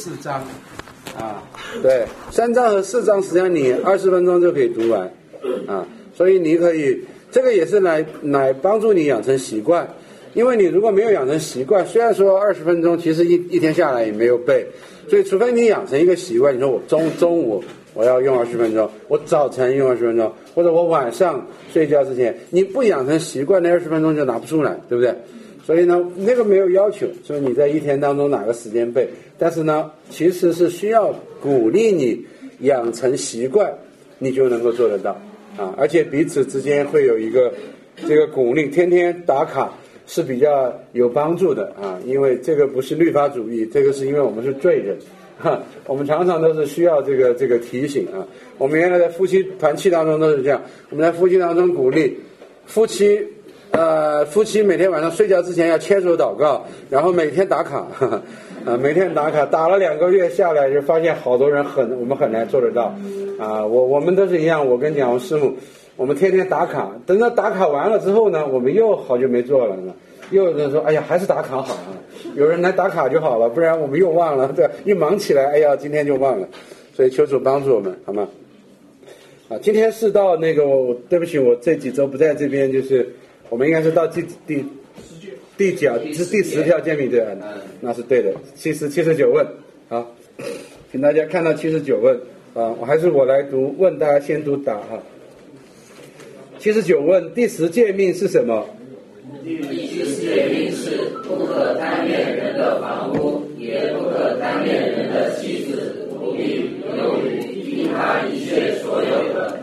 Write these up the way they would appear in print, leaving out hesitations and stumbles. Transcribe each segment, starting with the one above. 四章啊，对，3章和4章实际上你20分钟就可以读完啊，所以你可以这个也是来帮助你养成习惯，因为你如果没有养成习惯，虽然说20分钟其实一天下来也没有背，所以除非你养成一个习惯，你说我中午我要用20分钟，我早晨用20分钟，或者我晚上睡觉之前，你不养成习惯，那20分钟就拿不出来，对不对？所以呢，那个没有要求，所以你在一天当中哪个时间背，但是呢，其实是需要鼓励你养成习惯，你就能够做得到啊！而且彼此之间会有一个这个鼓励，天天打卡是比较有帮助的啊！因为这个不是律法主义，这个是因为我们是罪人。我们常常都是需要这个提醒啊！我们原来在夫妻团契当中都是这样，我们在夫妻当中鼓励夫妻每天晚上睡觉之前要牵手祷告，然后每天打卡，每天打卡，打了2个月下来就发现好多人我们很难做得到啊！我们都是一样，我跟蒋师母，我们天天打卡，等到打卡完了之后呢，我们又好久没做了呢。又有人说：“哎呀，还是打卡好啊！有人来打卡就好了，不然我们又忘了。对，一忙起来，哎呀，今天就忘了。所以求主帮助我们，好吗？啊，今天是到那个，对不起，我这几周不在这边，就是我们应该是到第10条诫命对吧？那是对的，79问。好，请大家看到79问啊，我来读，问大家先读答哈。79问，第10诫命是什么？第10诫命是不可贪恋人的房屋，也不可贪恋人的妻子、奴婢、幼女，并他一切所有的。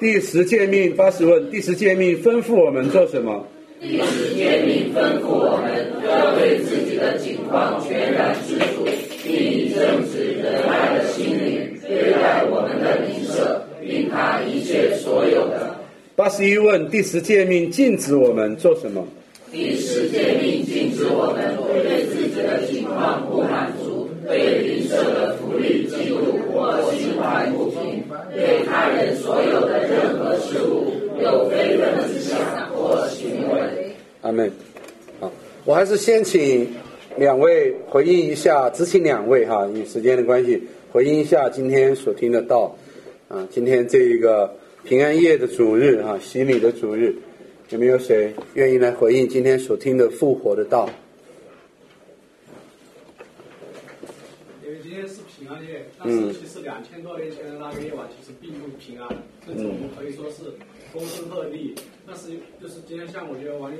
第10诫命80问，第10诫命吩咐我们做什么？第10诫命吩咐我们要对自己的境况全然自主，并以正直仁爱的心灵对待我们的邻舍，并他一切所有的。81问，第10诫命禁止我们做什么？第10诫命禁止我们对自己的境况不满足，对邻舍的福利嫉妒或心怀不平，对他人所有的任何事物有非分之想或行为。阿们。好，我还是先请两位回应一下，只请两位哈，因为时间的关系，回应一下今天所听的道啊，今天这一个。平安夜的主日啊，洗礼的主日，有没有谁愿意来回应今天所听的复活的道？因为今天是平安夜，但是其实2000多年前的那个夜晚其实并不平安，甚至我们可以说是风声鹤唳。但是就是今天像我觉得王一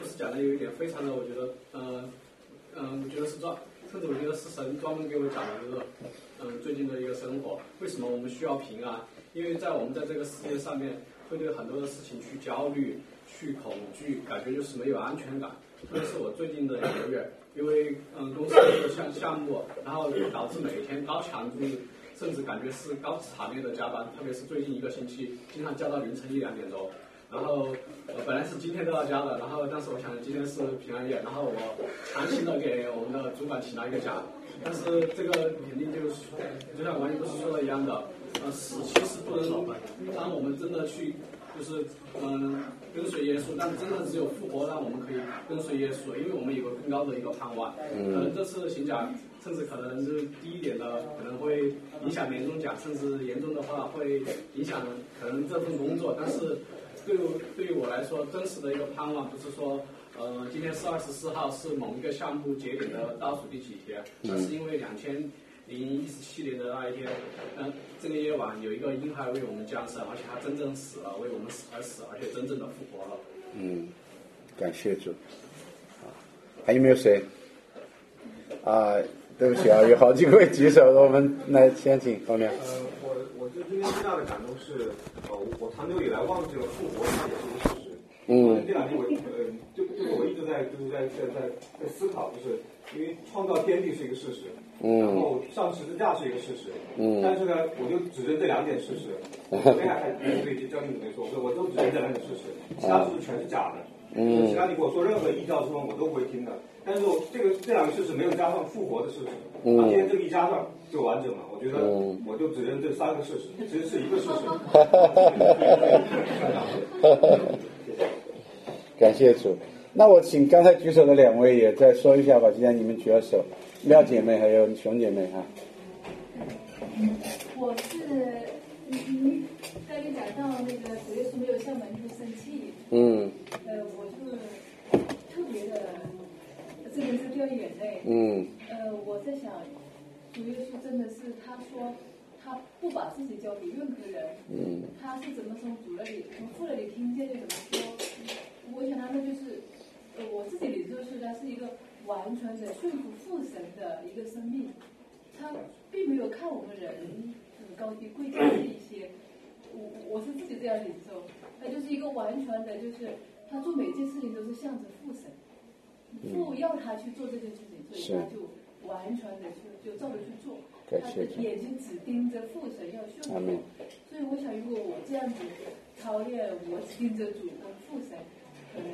就是讲的有一点非常的，我觉得我觉得是壮，甚至我觉得是神专门给我讲的一个最近的一个生活，为什么我们需要平安？因为在我们在这个世界上面，会对很多的事情去焦虑、去恐惧，感觉就是没有安全感。这是我最近的1个月，因为公司的项目，然后导致每天高强度，甚至感觉是高惨烈的加班，特别是最近1个星期，经常加到凌晨1、2点钟。然后本来是今天都要加的，然后但是我想今天是平安夜，然后我强行的给我们的主管请了一个假，但是这个肯定就是就像王一博士说的一样的。死期是不能容忍。当我们真的去，就是跟随耶稣，但真的只有复活让我们可以跟随耶稣，因为我们有个更高的一个盼望。可能这次的行奖，甚至可能是低一点的，可能会影响年终奖，甚至严重的话会影响可能这份工作。但是对于我来说，真实的一个盼望不是说。今天是24号，是某一个项目节点的倒数第几天，但是因为2017年的那一天，这个夜晚有一个婴孩为我们降生，而且他真正死了，为我们而死，而且真正的复活了。感谢主。还有没有谁？啊，对不起啊，有好几位举手，我们来先请后面。我对今天最大的感动是，我长久以来忘记了复活这件事实。这2天我就是我一直在思考，就是因为创造天地是一个事实，然后上十字架是一个事实，但是呢，我就只认这2点事实，对教你们说，我都只认这2点事实，其他事实全是假的，其他你给我说任何异教之风我都不会听的，但是我这2个事实没有加上复活的事实，今天这个一加上就完整了，我觉得我就只认这3个事实，其实是一个事实。感谢主。那我请刚才举手的2位也再说一下吧，既然你们举了手，廖姐妹还有熊姐妹哈、啊。我是刚才讲到那个主耶稣没有向门徒生气。嗯。我就特别的，这个是掉眼泪。嗯。我在想，主耶稣真的是他说。他不把自己交给任何人，他是怎么从主那里、从父那里听见就怎么说。我想他们就是，我自己领受出他是一个完全的顺服父神的一个生命，他并没有看我们人高低贵贱这一些，我是自己这样领受，他就是一个完全的，就是他做每件事情都是向着父神，父要他去做这件事情，所以他就完全的就照着去做。他的眼睛只盯着父神要顺服，所以我想，如果我这样子操练，我只盯着主跟父神，可能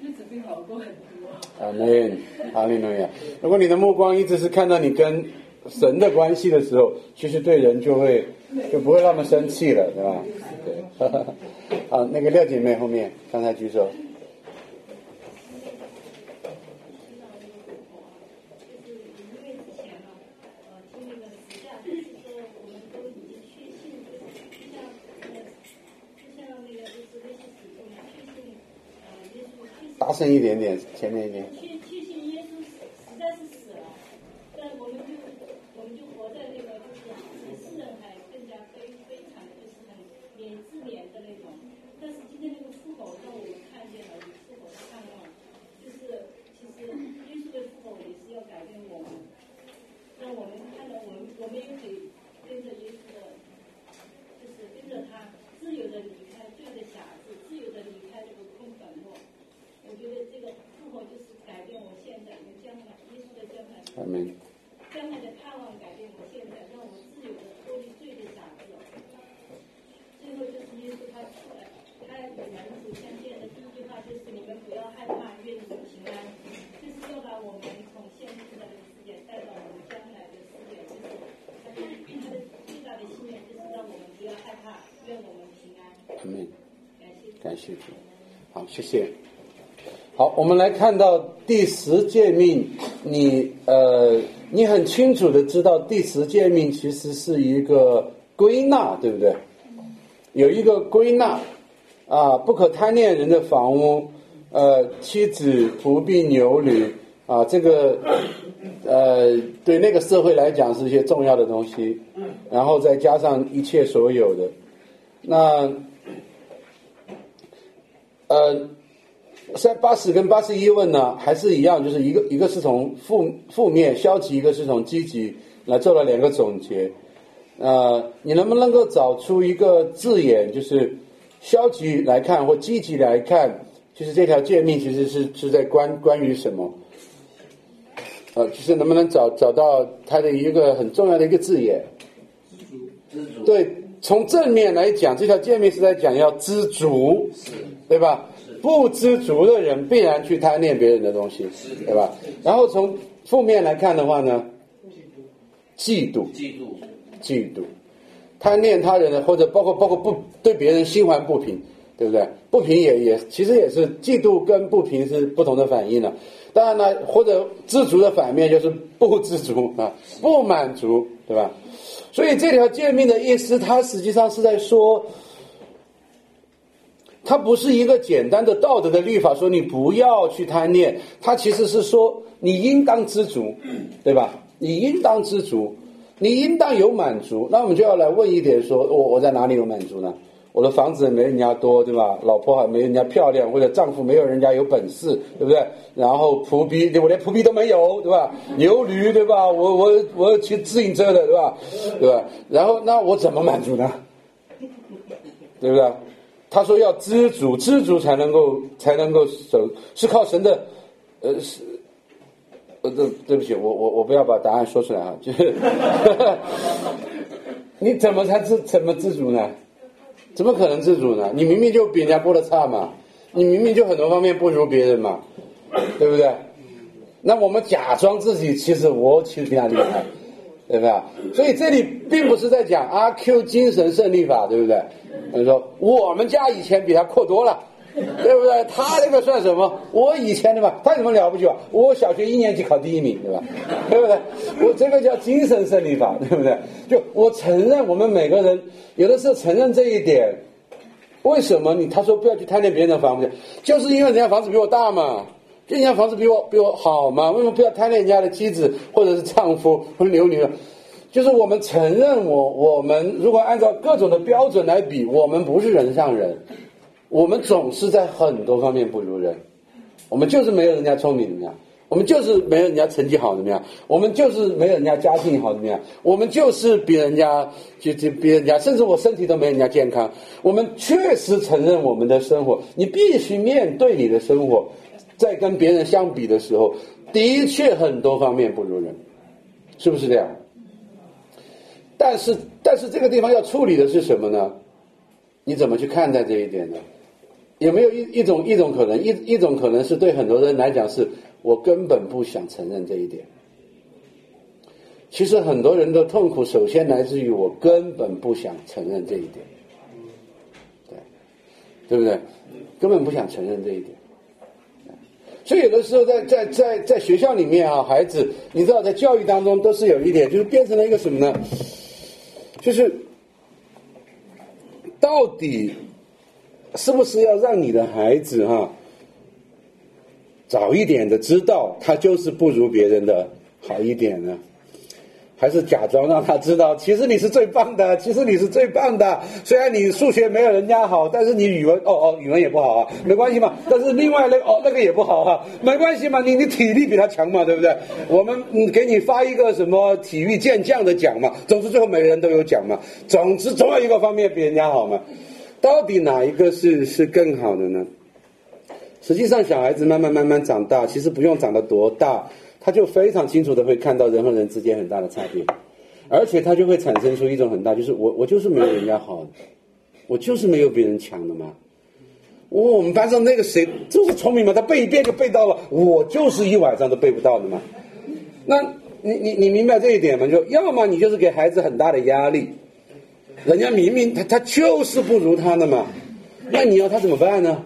日子会好过很多。阿门，哈利路亚。如果你的目光一直是看到你跟神的关系的时候，其实对人就不会那么生气了，对吧？对。啊，那个廖姐妹后面刚才举手。大声一点点，前面一点。确信耶稣实在是死了，但我们就活在那个就是世人还更加悲惨的，就是很自怜的那种。但是今天那个复活让我们看见了复活的盼望，就是其实耶稣的复活也是要改变我们，让我们看到我们也可以跟着耶稣的，就是跟着他自由的离开罪的辖制，自由的离开这个空坟墓。我觉得这个复活就是改变我现在和将来，耶稣的将来的盼望改变我现在，让我自由的脱离罪的辖制。最后就是耶稣他出来，他与门徒相见的第一句话就是：“你们不要害怕，愿你们平安。”就是要把我们从现实的世界带到我们将来的世界，就是他的最大的心愿就是让我们不要害怕，愿我们平安。阿门。感谢主。好，谢谢。好，我们来看到第十诫命，你很清楚的知道第十诫命其实是一个归纳，对不对？有一个归纳啊，不可贪恋人的房屋，妻子、仆婢、牛驴啊，这个对那个社会来讲是一些重要的东西，然后再加上一切所有的，那在80跟81问呢，还是一样，就是一个是从负面消极，一个是从积极，来做了两个总结。你能不能够找出一个字眼，就是消极来看或积极来看，就是这条诫命其实是在关于什么？就是能不能找到它的一个很重要的一个字眼？知足。对，从正面来讲，这条诫命是在讲要知足，对吧？不知足的人必然去贪恋别人的东西，对吧？然后从负面来看的话呢，嫉妒，贪恋他人的，或者包括不对别人心怀不平，对不对？不平也其实也是嫉妒跟不平是不同的反应了。当然呢，或者知足的反面就是不知足啊，不满足，对吧？所以这条诫命的意思，它实际上是在说。它不是一个简单的道德的律法，说你不要去贪恋，它其实是说你应当知足，对吧？你应当知足，你应当有满足。那我们就要来问一点说，我在哪里有满足呢？我的房子没人家多，对吧？老婆还没人家漂亮，或者丈夫没有人家有本事，对不对？然后仆婢，我连仆婢都没有，对吧？牛驴，对吧？我骑自行车的，对吧？对吧？然后那我怎么满足呢？对不对？他说要知足，知足才能够守，是靠神的，对不起，我不要把答案说出来啊，就是你怎么知足呢？怎么可能知足呢？你明明就比人家过得差嘛，你明明就很多方面不如别人嘛，对不对？那我们假装自己，其实比他厉害，对不对？所以这里并不是在讲阿 Q 精神胜利法，对不对？他说我们家以前比他阔多了，对不对？他这个算什么？我以前对吧？他怎么了不起啊？我小学一年级考第一名，对吧？对不对？我这个叫精神胜利法，对不对？就我承认我们每个人有的时候承认这一点。为什么你他说不要去贪恋别人的房子，就是因为人家房子比我大嘛，人家房子比我好嘛，为什么不要贪恋人家的妻子或者是丈夫或者留女？就是我们承认我们如果按照各种的标准来比，我们不是人上人，我们总是在很多方面不如人，我们就是没有人家聪明怎么样，我们就是没有人家成绩好怎么样，我们就是没有人家家庭好怎么样，我们就是比人家甚至我身体都没人家健康。我们确实承认我们的生活，你必须面对你的生活，在跟别人相比的时候的确很多方面不如人，是不是这样？但是这个地方要处理的是什么呢？你怎么去看待这一点呢？有没有一种可能，一种可能是对很多人来讲是我根本不想承认这一点。其实很多人的痛苦首先来自于我根本不想承认这一点，对不对？根本不想承认这一点。所以有的时候在学校里面啊，孩子你知道在教育当中都是有一点就是变成了一个什么呢，就是到底是不是要让你的孩子早一点的知道他就是不如别人的好一点呢，还是假装让他知道其实你是最棒的，其实你是最棒的，虽然你数学没有人家好，但是你语文语文也不好啊，没关系嘛，但是另外那个也不好啊，没关系嘛，你体力比他强嘛，对不对？我们给你发一个什么体育健将的奖嘛，总之最后每人都有奖嘛，总之总有一个方面比人家好嘛，到底哪一个是更好的呢？实际上小孩子慢慢长大，其实不用长得多大，他就非常清楚的会看到人和人之间很大的差别，而且他就会产生出一种很大就是我就是没有人家好，我就是没有别人强的嘛，我们班上那个谁就是聪明嘛，他背一遍就背到了，我就是一晚上都背不到的嘛。那你明白这一点吗？就要么你就是给孩子很大的压力，人家明明他就是不如他的嘛，那你要他怎么办呢？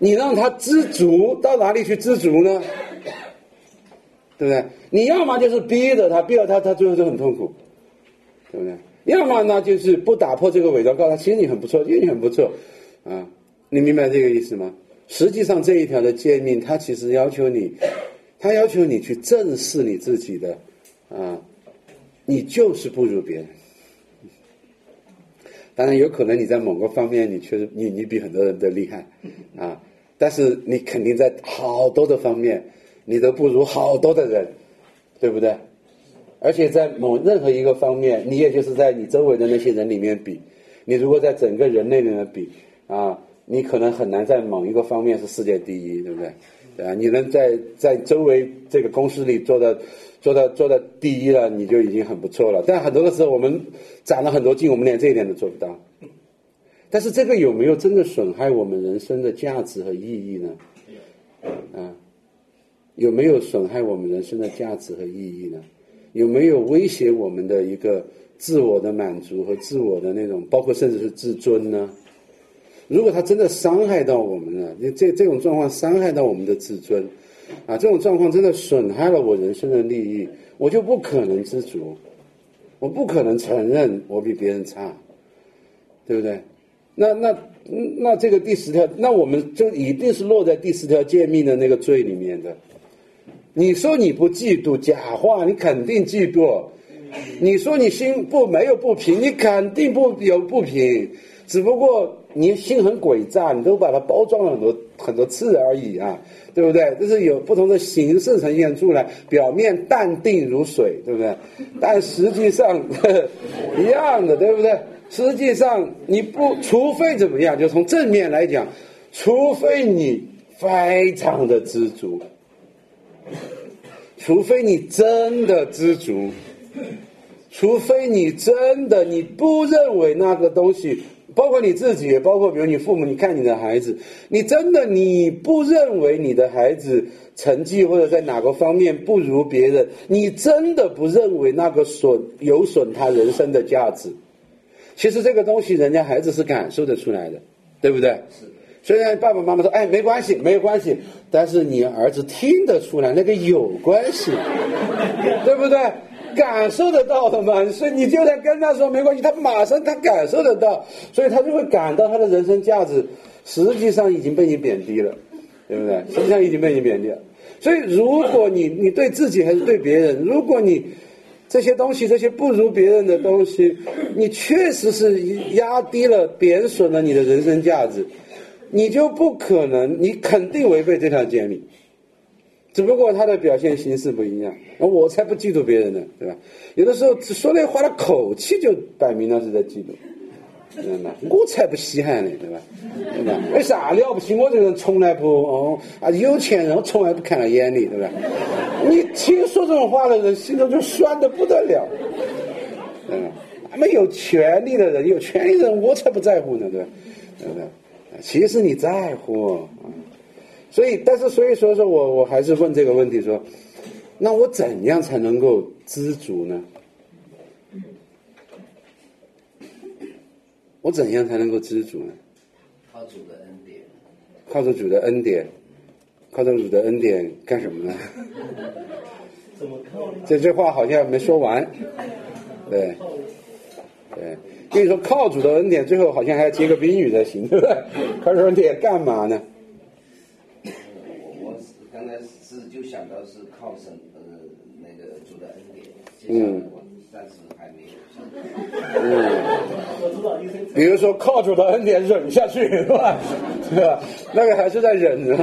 你让他知足，到哪里去知足呢？对不对？你要么就是逼着他，他最后就很痛苦，对不对？要么呢就是不打破这个伪装，告诉他其实你很不错，因为你很不错啊，你明白这个意思吗？实际上这一条的诫命，他其实要求你去正视你自己的啊，你就是不如别人。当然有可能你在某个方面你确实你比很多人都厉害啊，但是你肯定在好多的方面你都不如好多的人，对不对？而且在任何一个方面，你也就是在你周围的那些人里面比，你如果在整个人类里面比啊，你可能很难在某一个方面是世界第一，对不对？对啊，你能在周围这个公司里做到第一了，你就已经很不错了。但很多的时候我们攒了很多劲，我们连这一点都做不到。但是这个有没有真的损害我们人生的价值和意义呢？啊，有没有损害我们人生的价值和意义呢？有没有威胁我们的一个自我的满足和自我的那种包括甚至是自尊呢？如果它真的伤害到我们了，这种状况伤害到我们的自尊啊，这种状况真的损害了我人生的利益，我就不可能知足，我不可能承认我比别人差，对不对？那这个第十条，那我们就一定是落在第十条诫命的那个罪里面的。你说你不嫉妒，假话，你肯定嫉妒；你说你心没有不平，你肯定有不平，只不过你心很诡诈，你都把它包装了很多次而已啊，对不对？就是有不同的形式呈现出来，表面淡定如水，对不对？但实际上一样的，对不对？实际上你不，除非怎么样，就从正面来讲，除非你非常的知足，除非你真的知足，除非你真的你不认为那个东西，包括你自己，也包括比如你父母，你看你的孩子，你真的你不认为你的孩子成绩或者在哪个方面不如别人，你真的不认为那个有损他人生的价值。其实这个东西人家孩子是感受得出来的，对不对？虽然爸爸妈妈说，哎，没关系，没有关系，但是你儿子听得出来那个有关系，对不对？感受得到的嘛，所以你就在跟他说没关系，他马上他感受得到，所以他就会感到他的人生价值实际上已经被你贬低了，对不对？实际上已经被你贬低了。所以如果你对自己还是对别人，如果你这些东西，这些不如别人的东西，你确实是压低了、贬损了你的人生价值，你就不可能，你肯定违背这条戒律，只不过他的表现形式不一样。我才不嫉妒别人呢，对吧？有的时候只说那话的口气就摆明了是在嫉妒，知道吗？我才不稀罕呢，对吧？对吧？为啥了不起？我这人从来不有钱人从来不看到眼里，对吧？你听说这种话的人，心中就酸得不得了，对吧？那有权利的人，有权利的人，我才不在乎呢，对吧？对不对？其实你在乎，所以，但是，所以说我还是问这个问题说，那我怎样才能够知足呢？我怎样才能够知足呢？靠主的恩典。靠着主的恩典，靠着主的恩典干什么呢？怎么靠呢？这话好像没说完，对，对。跟你说靠主的恩典，最后好像还要接个宾语才行，对不对？靠主的恩典干嘛呢？我刚才是就想到是靠神那个主的恩典，但是还没有。我知道，比如说靠主的恩典忍下去，是吧？对吧？那个还是在忍着。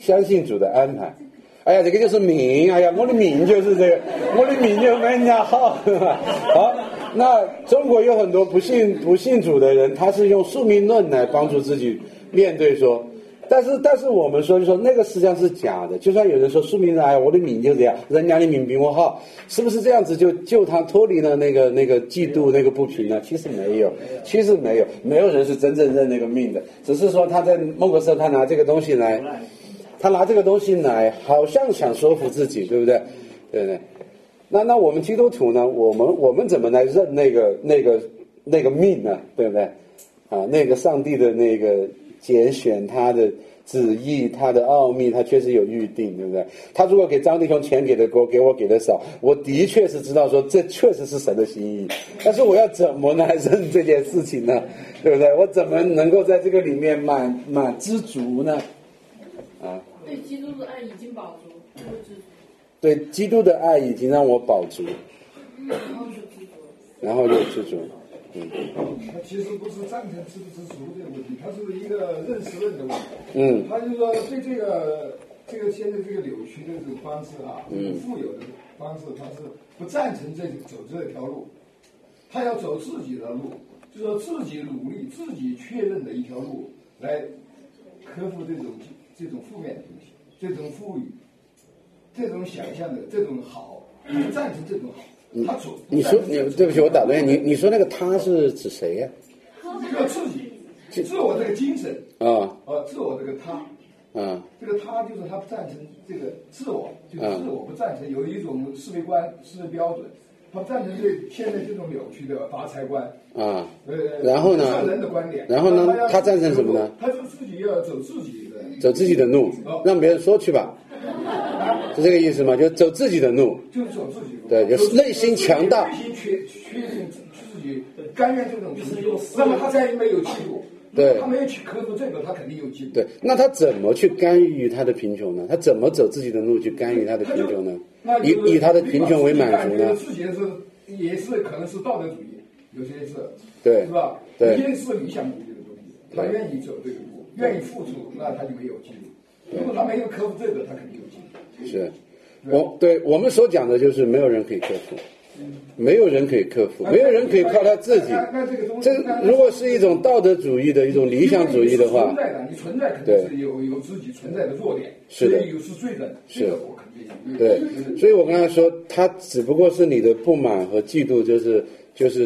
相信主的安排。哎呀，这个就是命，哎呀，我的命就是这个，我的命就没人家好，是吧？好，那中国有很多不信主的人，他是用宿命论来帮助自己面对说，但是我们说那个实际上是假的，就算有人说宿命论，哎呀，我的命就这样，人家的命比我好，是不是这样子就救他脱离了那个嫉妒那个不平呢？其实没有，没有人是真正认那个命的，只是说他在某个时候他拿这个东西来。他拿这个东西来，好像想说服自己，对不对？对不对？那我们基督徒呢？我们怎么来认那个命呢？对不对？啊，那个上帝的那个拣选，他的旨意，他的奥秘，他确实有预定，对不对？他如果给张弟兄钱给的多，给我给的少，我的确是知道说这确实是神的心意，但是我要怎么来认这件事情呢？对不对？我怎么能够在这个里面满知足呢？啊，对基督的爱已经饱足，对基督的爱已经让我饱足，然后就知足。他其实不是赞成知不知足的问题，他是一个认识论的问题。他就说对这个现在这个扭曲的这种方式啊，富有的方式，他是不赞成走这条路，他要走自己的路，就说自己努力、自己确认的一条路来克服这种负面的东西，这种富裕，这种想象的，这种好，不赞成这种好。你说，对不起，我打断你。你说那个他是指谁呀？这个自己，自我这个精神啊，自我这个他啊，这个他就是他不赞成这个自我，就是自我不赞成，有一种思维观、思维标准，他不赞成对现在这种扭曲的发财观啊。然后呢？圣人的观点。然后呢？他赞成什么呢？他是自己要走自己的路，让别人说去吧，是这个意思吗？就走自己的路，就是走自己的路，对，就是内心强大，内心确定自己甘愿这种程度，那么他才没有嫉妒。对，他没有去克服这个，他肯定有嫉妒。对，那他怎么去干预他的贫穷呢？他怎么走自己的路去干预他的贫穷呢？以他的贫穷为满足呢？自己是也是可能是道德主义，有些是，对，是吧？对，有些是理想主义的东西，他愿意走这个路。愿意付出，那他就没有嫉妒。如果他没有克服这个，他肯定有嫉妒。是，我们所讲的就是没有人可以克服，没有人可以克服，没有人可以靠他自己。这如果是一种道德主义的一种理想主义的话，你存在肯定是有自己存在的弱点，是的，有是罪的，是的，我肯定对。所以我刚才说，他只不过是你的不满和嫉妒，就是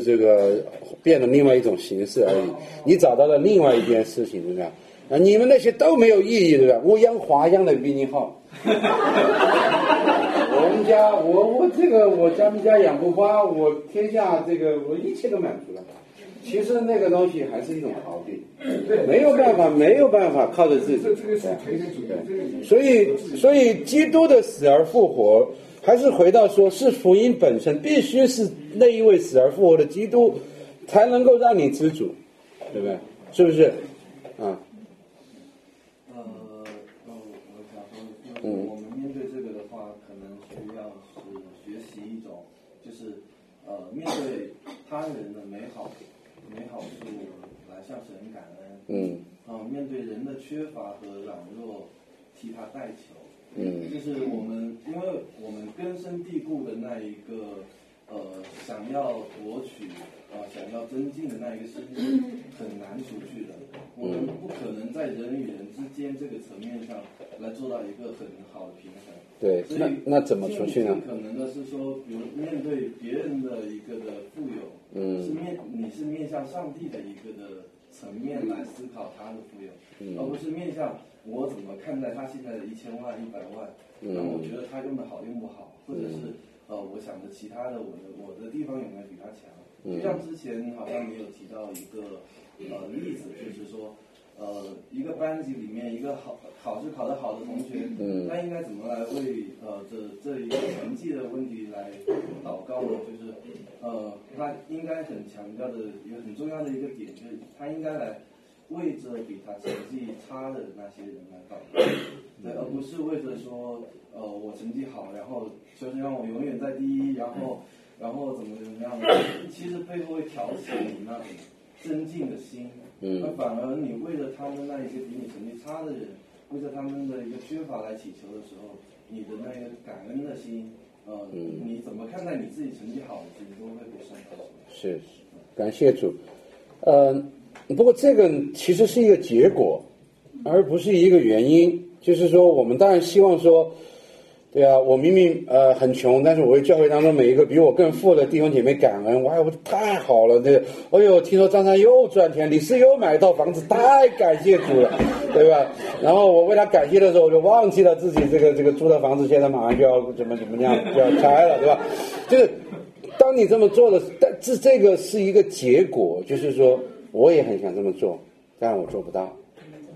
这个变了另外一种形式而已。你找到了另外一件事情，对吧？啊，你们那些都没有意义，对吧？我养花养的比你好。我们家我这个我家养过花，我天下这个我一切都满足了。其实那个东西还是一种逃避，没有办法靠着自己。所以基督的死而复活，还是回到说是福音本身，必须是那一位死而复活的基督，才能够让你知足，对不对？是不是？啊。我们面对这个的话，可能需要是学习一种，就是面对他人的美好事物来向神感恩。面对人的缺乏和软弱，替他代求。就是我们，因为我们根深蒂固的那一个想要夺取想要增进的那一个事情很难除去的。我们不可能在人与人之间这个层面上来做到一个很好的平衡。对，那怎么除去呢？尽可能的是说，比如面对别人的一个的富有，你是面向上帝的一个的层面来思考他的富有，而不是面向我怎么看待他现在的1000万、100万，那我觉得他用的好用不好，或者是我想着其他的，我的地方有没有比他强？就像之前好像你有提到一个例子，就是说一个班级里面一个考试考得好的同学，那应该怎么来为这一个成绩的问题来祷告呢？就是他应该很强调的一个很重要的一个点，就是他应该来为着比他成绩差的那些人来祷告，对，而不是为着说我成绩好，然后求神让我永远在第一，然后怎么样的，其实背后会挑起你那种增进的心。那反而你为了他们那一些比你成绩差的人，为了他们的一个缺乏来祈求的时候，你的那个感恩的心，你怎么看待你自己成绩好的心都会被伤透。是，感谢主。不过这个其实是一个结果，而不是一个原因。就是说，我们当然希望说，对啊，我明明很穷，但是我为教会当中每一个比我更富的弟兄姐妹感恩。哇，我太好了！对，哎呦，听说张三又赚钱，李四又买一套房子，太感谢主了，对吧？然后我为他感谢的时候，我就忘记了自己这个租的房子现在马上就要怎么样就要拆了，对吧？就是当你这么做的，但这个是一个结果，就是说我也很想这么做，但我做不到。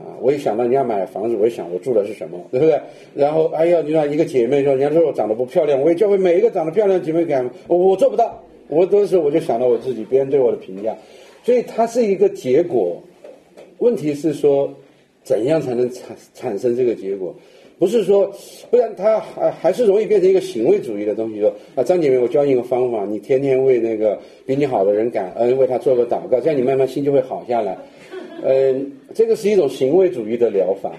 啊，我一想到人家买房子，我一想我住的是什么，对不对？然后哎呀，你让一个姐妹说人家说我长得不漂亮，我也教会每一个长得漂亮的姐妹感，我做不到，我都是我就想到我自己，别人对我的评价，所以它是一个结果。问题是说，怎样才能产生这个结果？不是说，不然它还是容易变成一个行为主义的东西。说啊，张姐妹，我教你一个方法，你天天为那个比你好的人感恩，为他做个祷告，这样你慢慢心就会好下来。这个是一种行为主义的疗法，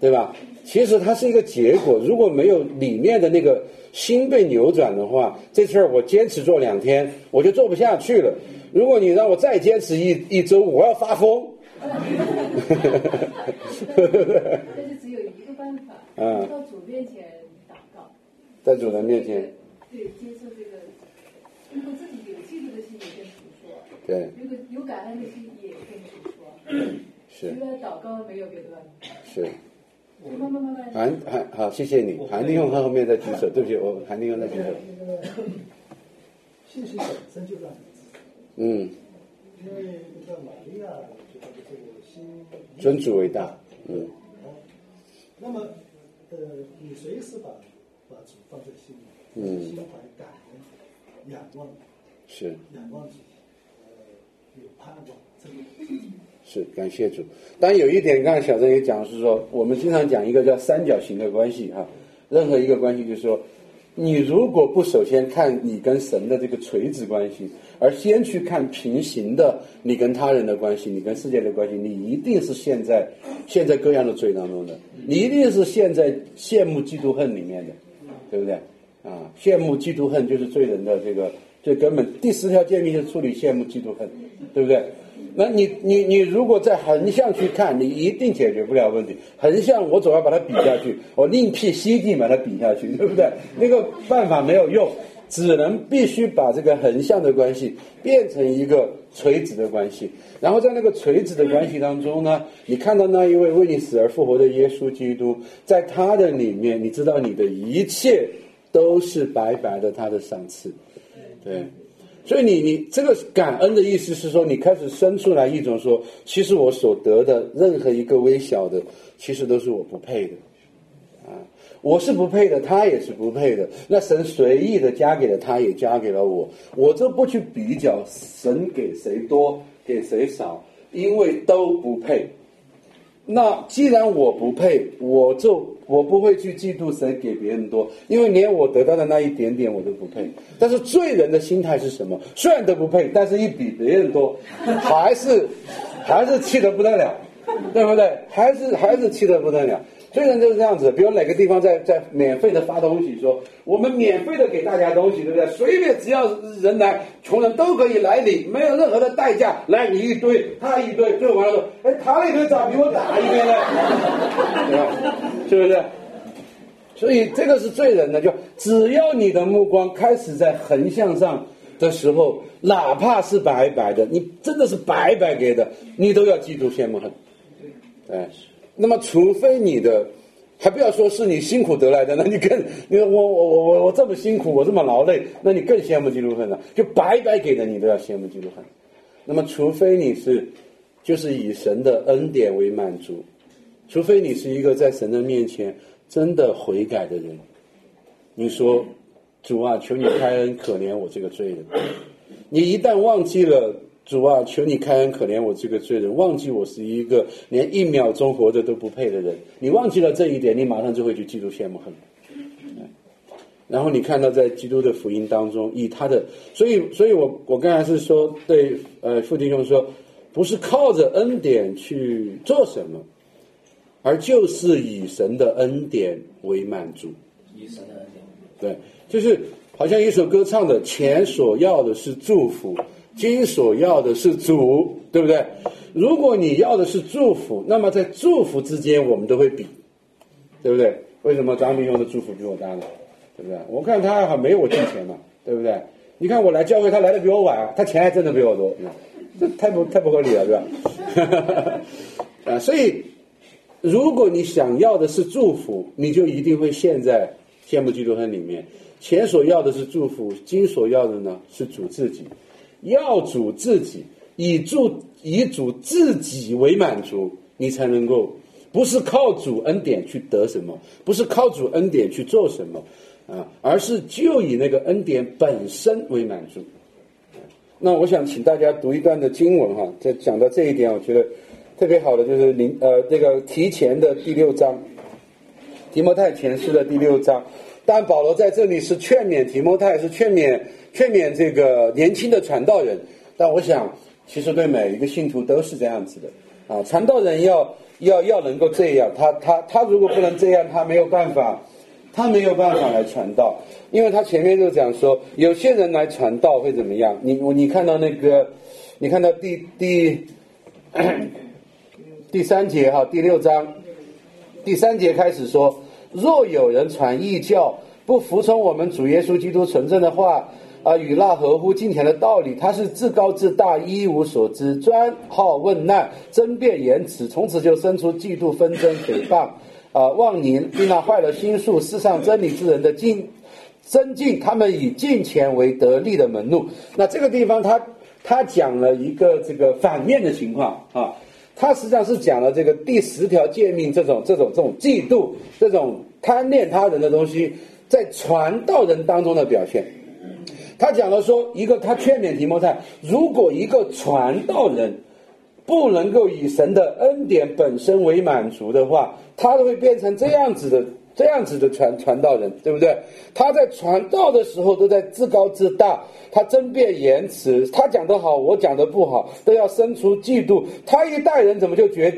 对吧？其实它是一个结果，如果没有里面的那个心被扭转的话，这事儿我坚持做2天我就做不下去了。如果你让我再坚持一周，我要发疯。但是只有一个办法，到主面前祷告，在主人面前，对，接受这个。如果自己有嫉妒的心，也跟主说；对，如果有感恩的心，也跟主说。是，除了祷告没有别的办法。是。韩好，谢谢你，韩立勇后面再举手，对不起，我韩立勇再举手。信息本身就是很因为你像玛利亚，这个心尊主为大，那么你随时把主放在心里，心怀感恩，仰望主，有盼望，这个。是，感谢主。当然有一点，刚才小郑也讲是说，我们经常讲一个叫三角形的关系哈。任何一个关系，就是说，你如果不首先看你跟神的这个垂直关系，而先去看平行的你跟他人的关系，你跟世界的关系，你一定是陷在各样的罪当中的，你一定是陷在羡慕、嫉妒、恨里面的，对不对？啊，羡慕、嫉妒、恨就是罪人的这个最根本。第10条诫命就是处理羡慕、嫉妒、恨，对不对？那你如果在横向去看，你一定解决不了问题。横向我总要把它比下去，我另辟蹊径把它比下去，对不对？那个办法没有用，只能必须把这个横向的关系变成一个垂直的关系。然后在那个垂直的关系当中呢，你看到那一位为你死而复活的耶稣基督，在他的里面，你知道你的一切都是白白的他的赏赐，对。所以你这个感恩的意思是说，你开始生出来一种说，其实我所得的任何一个微小的，其实都是我不配的，啊，我是不配的，他也是不配的。那神随意的加给了他，也加给了我，我这不去比较神给谁多给谁少，因为都不配。那既然我不配，我不会去嫉妒谁给别人多，因为连我得到的那一点点我都不配。但是罪人的心态是什么？虽然都不配，但是一比别人多，还是气得不得了，对不对？还是气得不得了。罪人就是这样子。比如哪个地方在免费的发东西，说我们免费的给大家东西，对不对？随便只要人来，穷人都可以来领，没有任何的代价。来你一堆，他一堆，最后完了说，哎，他那堆咋比我打一堆呢？对吧？是不是？所以这个是罪人的，就只要你的目光开始在横向上的时候，哪怕是白白的，你真的是白白给的，你都要嫉妒羡慕恨。对。那么除非你的，还不要说是你辛苦得来的，那你更，你说我这么辛苦，我这么劳累，那你更羡慕嫉妒恨了，就白白给的你都要羡慕嫉妒恨。那么除非你是就是以神的恩典为满足，除非你是一个在神的面前真的悔改的人，你说主啊，求你开恩可怜我这个罪人。你一旦忘记了主啊，求你开恩可怜我这个罪人，忘记我是一个连一秒钟活着都不配的人，你忘记了这一点，你马上就会去嫉妒羡慕恨。然后你看到在基督的福音当中，以他的，所以我刚才是说对傅弟兄说，不是靠着恩典去做什么，而就是以神的恩典为满足。以神的恩典，对，就是好像一首歌唱的，钱所要的是祝福，金所要的是主，对不对？如果你要的是祝福，那么在祝福之间我们都会比，对不对？为什么张明勇的祝福比我大呢？对不对？我看他还没我挣钱嘛，对不对？你看我来教会，他来的比我晚，他钱还真的比我多，这太不合理了，对吧？啊，所以如果你想要的是祝福，你就一定会陷在羡慕嫉妒恨里面。钱所要的是祝福，金所要的呢是主自己。要主自己，以主自己为满足，你才能够，不是靠主恩典去得什么，不是靠主恩典去做什么啊，而是就以那个恩典本身为满足。那我想请大家读一段的经文哈，在讲到这一点，我觉得特别好的就是这个提前的第六章，提摩太前书的第六章。但保罗在这里是劝勉提摩太，是劝勉这个年轻的传道人。但我想其实对每一个信徒都是这样子的啊，传道人要能够这样，他如果不能这样，他没有办法来传道。因为他前面就讲说，有些人来传道会怎么样，你看到第三节哈，第六章第三节开始说，若有人传异教，不服从我们主耶稣基督纯正的话啊，与那合乎敬虔的道理，他是自高自大，一无所知，专好问难，争辩言辞，从此就生出嫉妒、纷争、诽谤啊，妄淫，并那坏了心术，世上真理之人的增进，他们以敬虔为得力的门路。那这个地方他讲了一个这个反面的情况啊，他实际上是讲了这个第十条诫命，这种嫉妒，这种贪恋他人的东西在传道人当中的表现。他讲了说，一个他劝勉提摩太，如果一个传道人不能够以神的恩典本身为满足的话，他就会变成这样子的传道人，对不对？他在传道的时候都在自高自大，他争辩言辞，他讲得好我讲得不好，都要生出嫉妒。他一带人怎么就决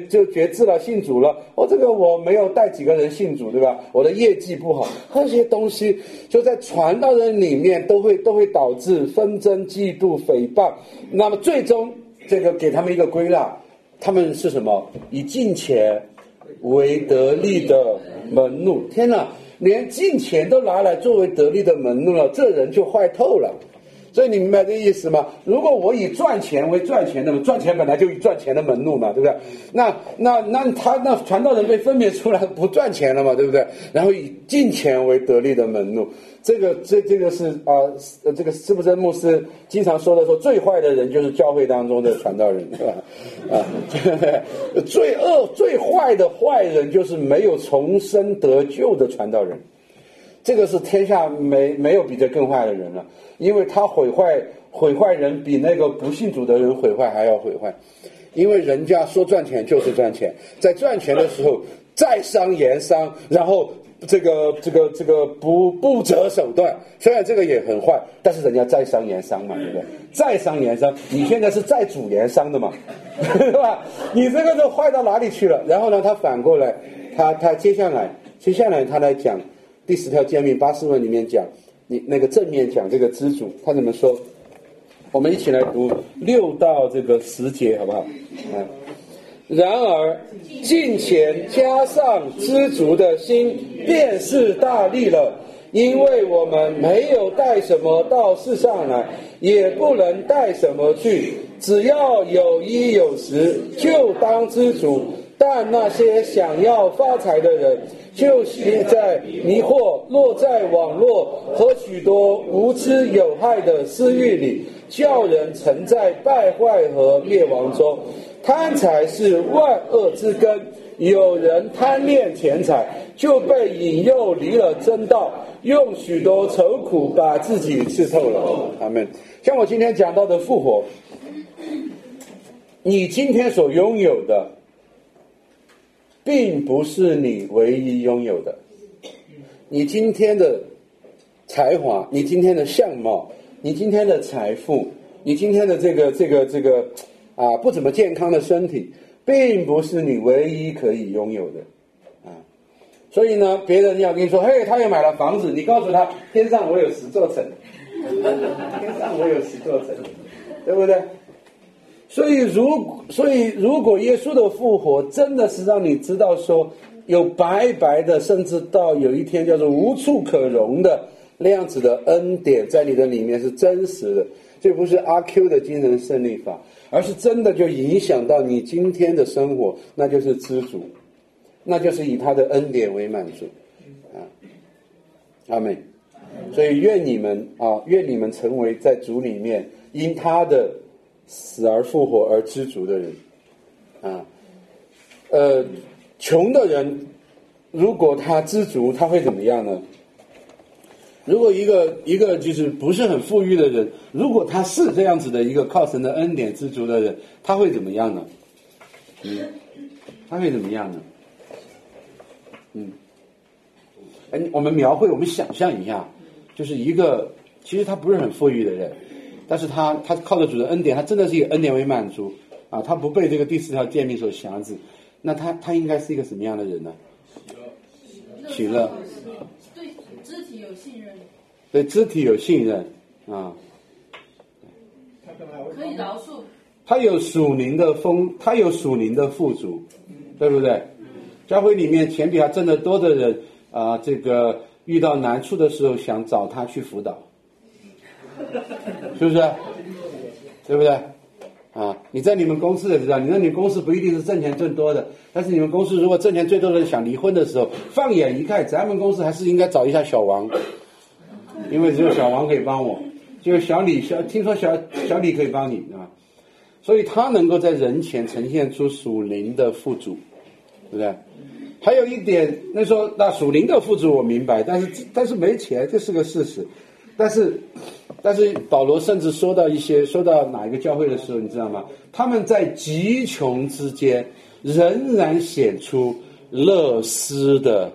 志了，信主了，这个我没有带几个人信主，对吧？我的业绩不好，这些东西就在传道人里面都会导致纷争、嫉妒、诽谤。那么最终这个给他们一个归纳，他们是什么？以敬虔为得力的门路。天哪，连敬虔都拿来作为得力的门路了，这人就坏透了。所以你明白这意思吗？如果我以赚钱为赚钱的，赚钱本来就以赚钱的门路嘛，对不对？那传道人被分别出来不赚钱了嘛，对不对？然后以进钱为得力的门路，这个是啊、这个司布真牧师经常说的，说最坏的人就是教会当中的传道人，是吧？啊，最恶最坏的坏人就是没有重生得救的传道人。这个是天下没有比这更坏的人了，因为他毁坏人比那个不信主的人毁坏还要毁坏，因为人家说赚钱就是赚钱，在赚钱的时候再商言商，然后这个不择手段，虽然这个也很坏，但是人家在商言商嘛，对不对？在商言商，你现在是在主言商的嘛，对吧？你这个都坏到哪里去了？然后呢，他反过来，他接下来他来讲第10条诫命80问里面讲，你那个正面讲这个知足，他怎么说？我们一起来读6到10节，好不好？嗯。然而敬虔加上知足的心便是大利了，因为我们没有带什么到世上来，也不能带什么去，只要有衣有食就当知足。但那些想要发财的人就陷在迷惑，落在网络和许多无知有害的私欲里，叫人沉在败坏和灭亡中。贪财是万恶之根，有人贪恋钱财，就被引诱离了真道，用许多愁苦把自己刺透了。阿们。像我今天讲到的复活，你今天所拥有的并不是你唯一拥有的，你今天的才华，你今天的相貌，你今天的财富，你今天的这个不怎么健康的身体，并不是你唯一可以拥有的啊。所以呢，别人要跟你说，嘿，他也买了房子，你告诉他，天上我有10座城，天上我有10座城，对不对？所以如果耶稣的复活真的是让你知道说，有白白的，甚至到有一天叫做无处可容的那样子的恩典在你的里面是真实的，这不是阿 Q 的精神胜利法，而是真的就影响到你今天的生活，那就是知足，那就是以他的恩典为满足啊。阿们。所以愿你们成为在主里面因他的死而复活而知足的人啊。穷的人如果他知足，他会怎么样呢？如果一个就是不是很富裕的人，如果他是这样子的一个靠神的恩典知足的人，他会怎么样呢？他会怎么样呢？我们描绘，我们想象一下，就是一个其实他不是很富裕的人，但是他靠着主的恩典，他真的是以恩典为满足啊，他不被这个第4条诫命所辖制，那他应该是一个什么样的人呢？喜乐，对肢体有信任啊，可以饶恕，他有属灵的富足，对不对？教会里面钱比他挣得多的人啊、这个遇到难处的时候想找他去辅导，是不是？对不对啊？你在你们公司也知道，你公司不一定是挣钱最多的，但是你们公司如果挣钱最多的人想离婚的时候，放眼一看，咱们公司还是应该找一下小王，因为只有小王可以帮我，只有听说小李可以帮你啊，所以他能够在人前呈现出属灵的富足，对不对？还有一点，那属灵的富足我明白，但是没钱这是个事实，但是保罗甚至说到哪一个教会的时候，你知道吗？他们在极穷之间仍然显出乐善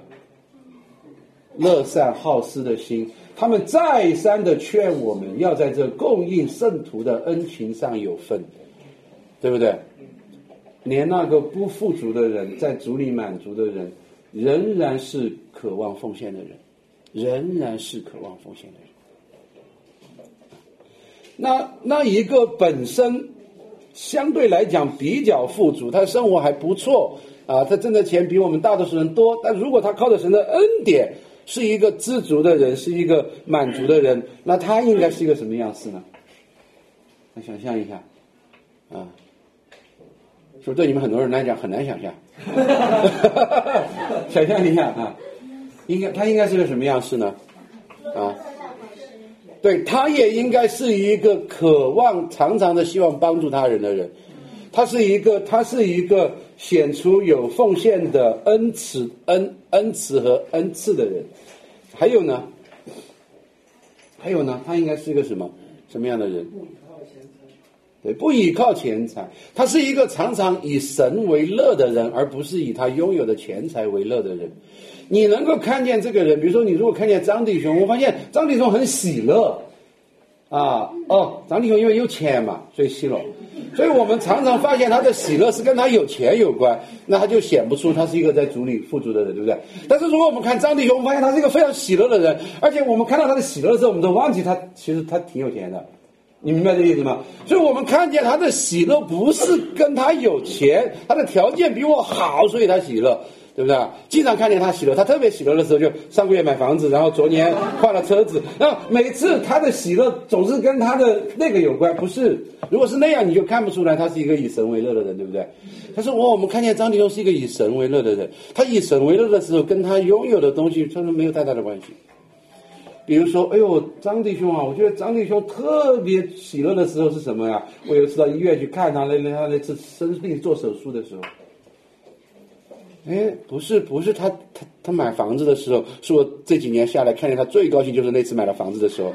好施的心，他们再三的劝我们要在这供应圣徒的恩情上有份，对不对？连那个不富足的人，在主里满足的人，仍然是渴望奉献的人，那一个本身相对来讲比较富足，他生活还不错啊，他挣的钱比我们大多数人多，但如果他靠着神的恩典是一个知足的人，是一个满足的人，那他应该是一个什么样式呢？那想象一下啊，是不是对你们很多人来讲很难想象？想象一下啊，他应该是个什么样式呢？啊，对，他也应该是一个渴望常常的希望帮助他人的人，他是一个显出有奉献的恩慈和恩赐的人。还有呢，他应该是一个什么样的人？对，不倚靠钱财，他是一个常常以神为乐的人，而不是以他拥有的钱财为乐的人。你能够看见这个人，比如说你如果看见张弟兄，我发现张弟兄很喜乐啊，哦，张弟兄因为有钱嘛，所以喜乐，所以我们常常发现他的喜乐是跟他有钱有关，那他就显不出他是一个在主里富足的人，对不对？但是如果我们看张弟兄，我们发现他是一个非常喜乐的人，而且我们看到他的喜乐的时候，我们都忘记他其实他挺有钱的，你明白这个意思吗？所以我们看见他的喜乐不是跟他有钱，他的条件比我好，所以他喜乐，对不对？经常看见他喜乐，他特别喜乐的时候，就上个月买房子，然后昨年换了车子，然后每次他的喜乐总是跟他的那个有关，不是？如果是那样，你就看不出来他是一个以神为乐的人，对不对？但是我们看见张弟兄是一个以神为乐的人，他以神为乐的时候，跟他拥有的东西真的没有太大的关系。比如说，哎呦，张弟兄啊，我觉得张弟兄特别喜乐的时候是什么呀？我有次到医院去看他，那次生病做手术的时候。哎，不是他买房子的时候，是我这几年下来看见他最高兴就是那次买了房子的时候，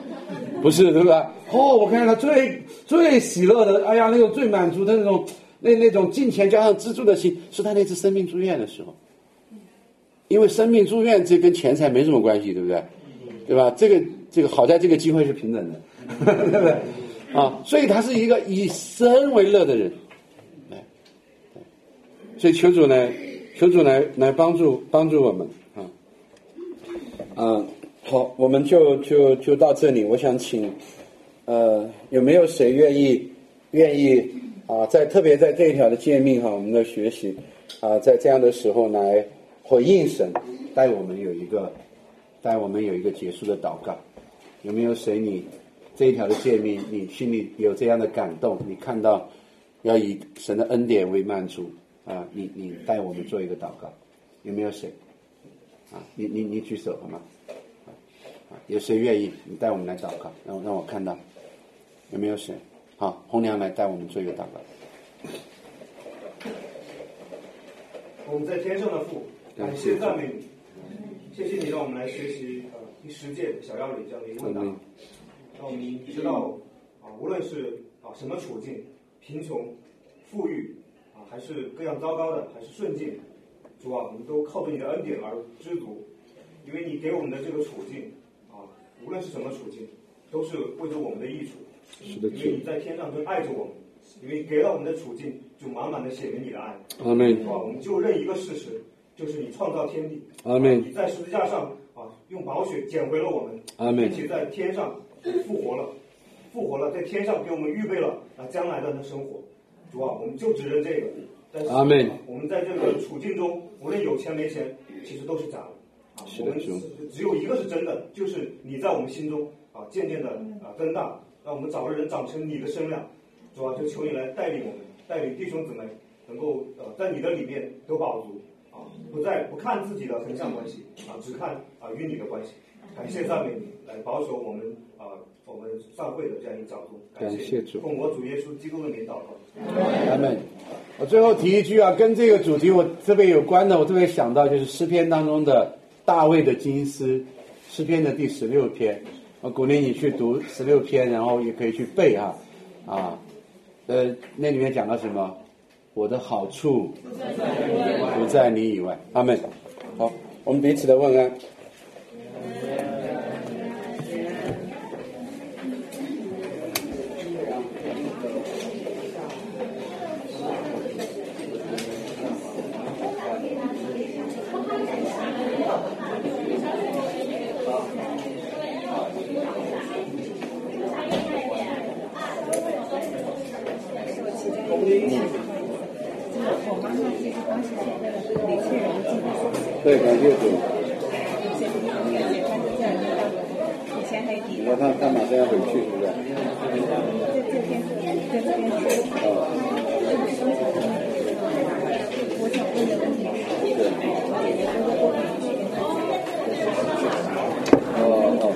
不是，对吧？哦，我看见他最喜乐的，哎呀，那种最满足的那种金钱加上资助的心，是他那次生病住院的时候。因为生病住院这跟钱财没什么关系，对不对？对吧？这个好在这个机会是平等的，对不对？啊，所以他是一个以身为乐的人，所以求主来帮助我们啊！啊，好，我们就到这里。我想请，有没有谁愿意啊？特别在这一条的诫命哈，我们的学习啊，在这样的时候来回应神，带我们有一个结束的祷告。有没有谁你这一条的诫命，你心里有这样的感动？你看到要以神的恩典为满足。啊，你带我们做一个祷告，有没有谁？啊，你举手好吗？啊，有谁愿意？你带我们来祷告，让我看到，有没有谁？好，红娘来带我们做一个祷告。我们在天上的父，感谢赞美你，谢谢你让我们来学习第十诫小要里这样的一个问答，让我们知道啊，无论是啊什么处境，贫穷、富裕。还是各样糟糕的，还是顺境，主啊，我们都靠着你的恩典而知足，因为你给我们的这个处境啊，无论是什么处境，都是为了我们的益处。是的，因为你在天上就爱着我们，因为给到我们的处境就满满的写明你的爱。阿门。啊，我们就认一个事实，就是你创造天地。阿门。你在十字架上啊，用宝血捡回了我们。阿门。并且在天上复活了，在天上给我们预备了啊将来的生活。主啊，我们就指着这个，但是我们在这个处境中，无论有钱没钱，其实都是假的。啊，我们只有一个是真的，就是你在我们心中啊，渐渐的啊增大，让我们早日长成你的身量。主啊，就求你来带领我们，带领弟兄姊妹，能够在你的里面都饱足啊，不看自己的横向关系啊，只看啊与你的关系。感谢赞美你，来保守我们啊。我们上会的这样一个角度，感谢主，奉我主耶稣基督的名祷告。阿们。我最后提一句啊，跟这个主题我特别有关的，我特别想到就是诗篇当中的大卫的金诗，诗篇的第16篇，我鼓励你去读16篇，然后也可以去背啊，那里面讲到什么？我的好处不在你以外。阿们。好，我们彼此的问安。对，感谢主。你看他马上要回去，是不是？这边。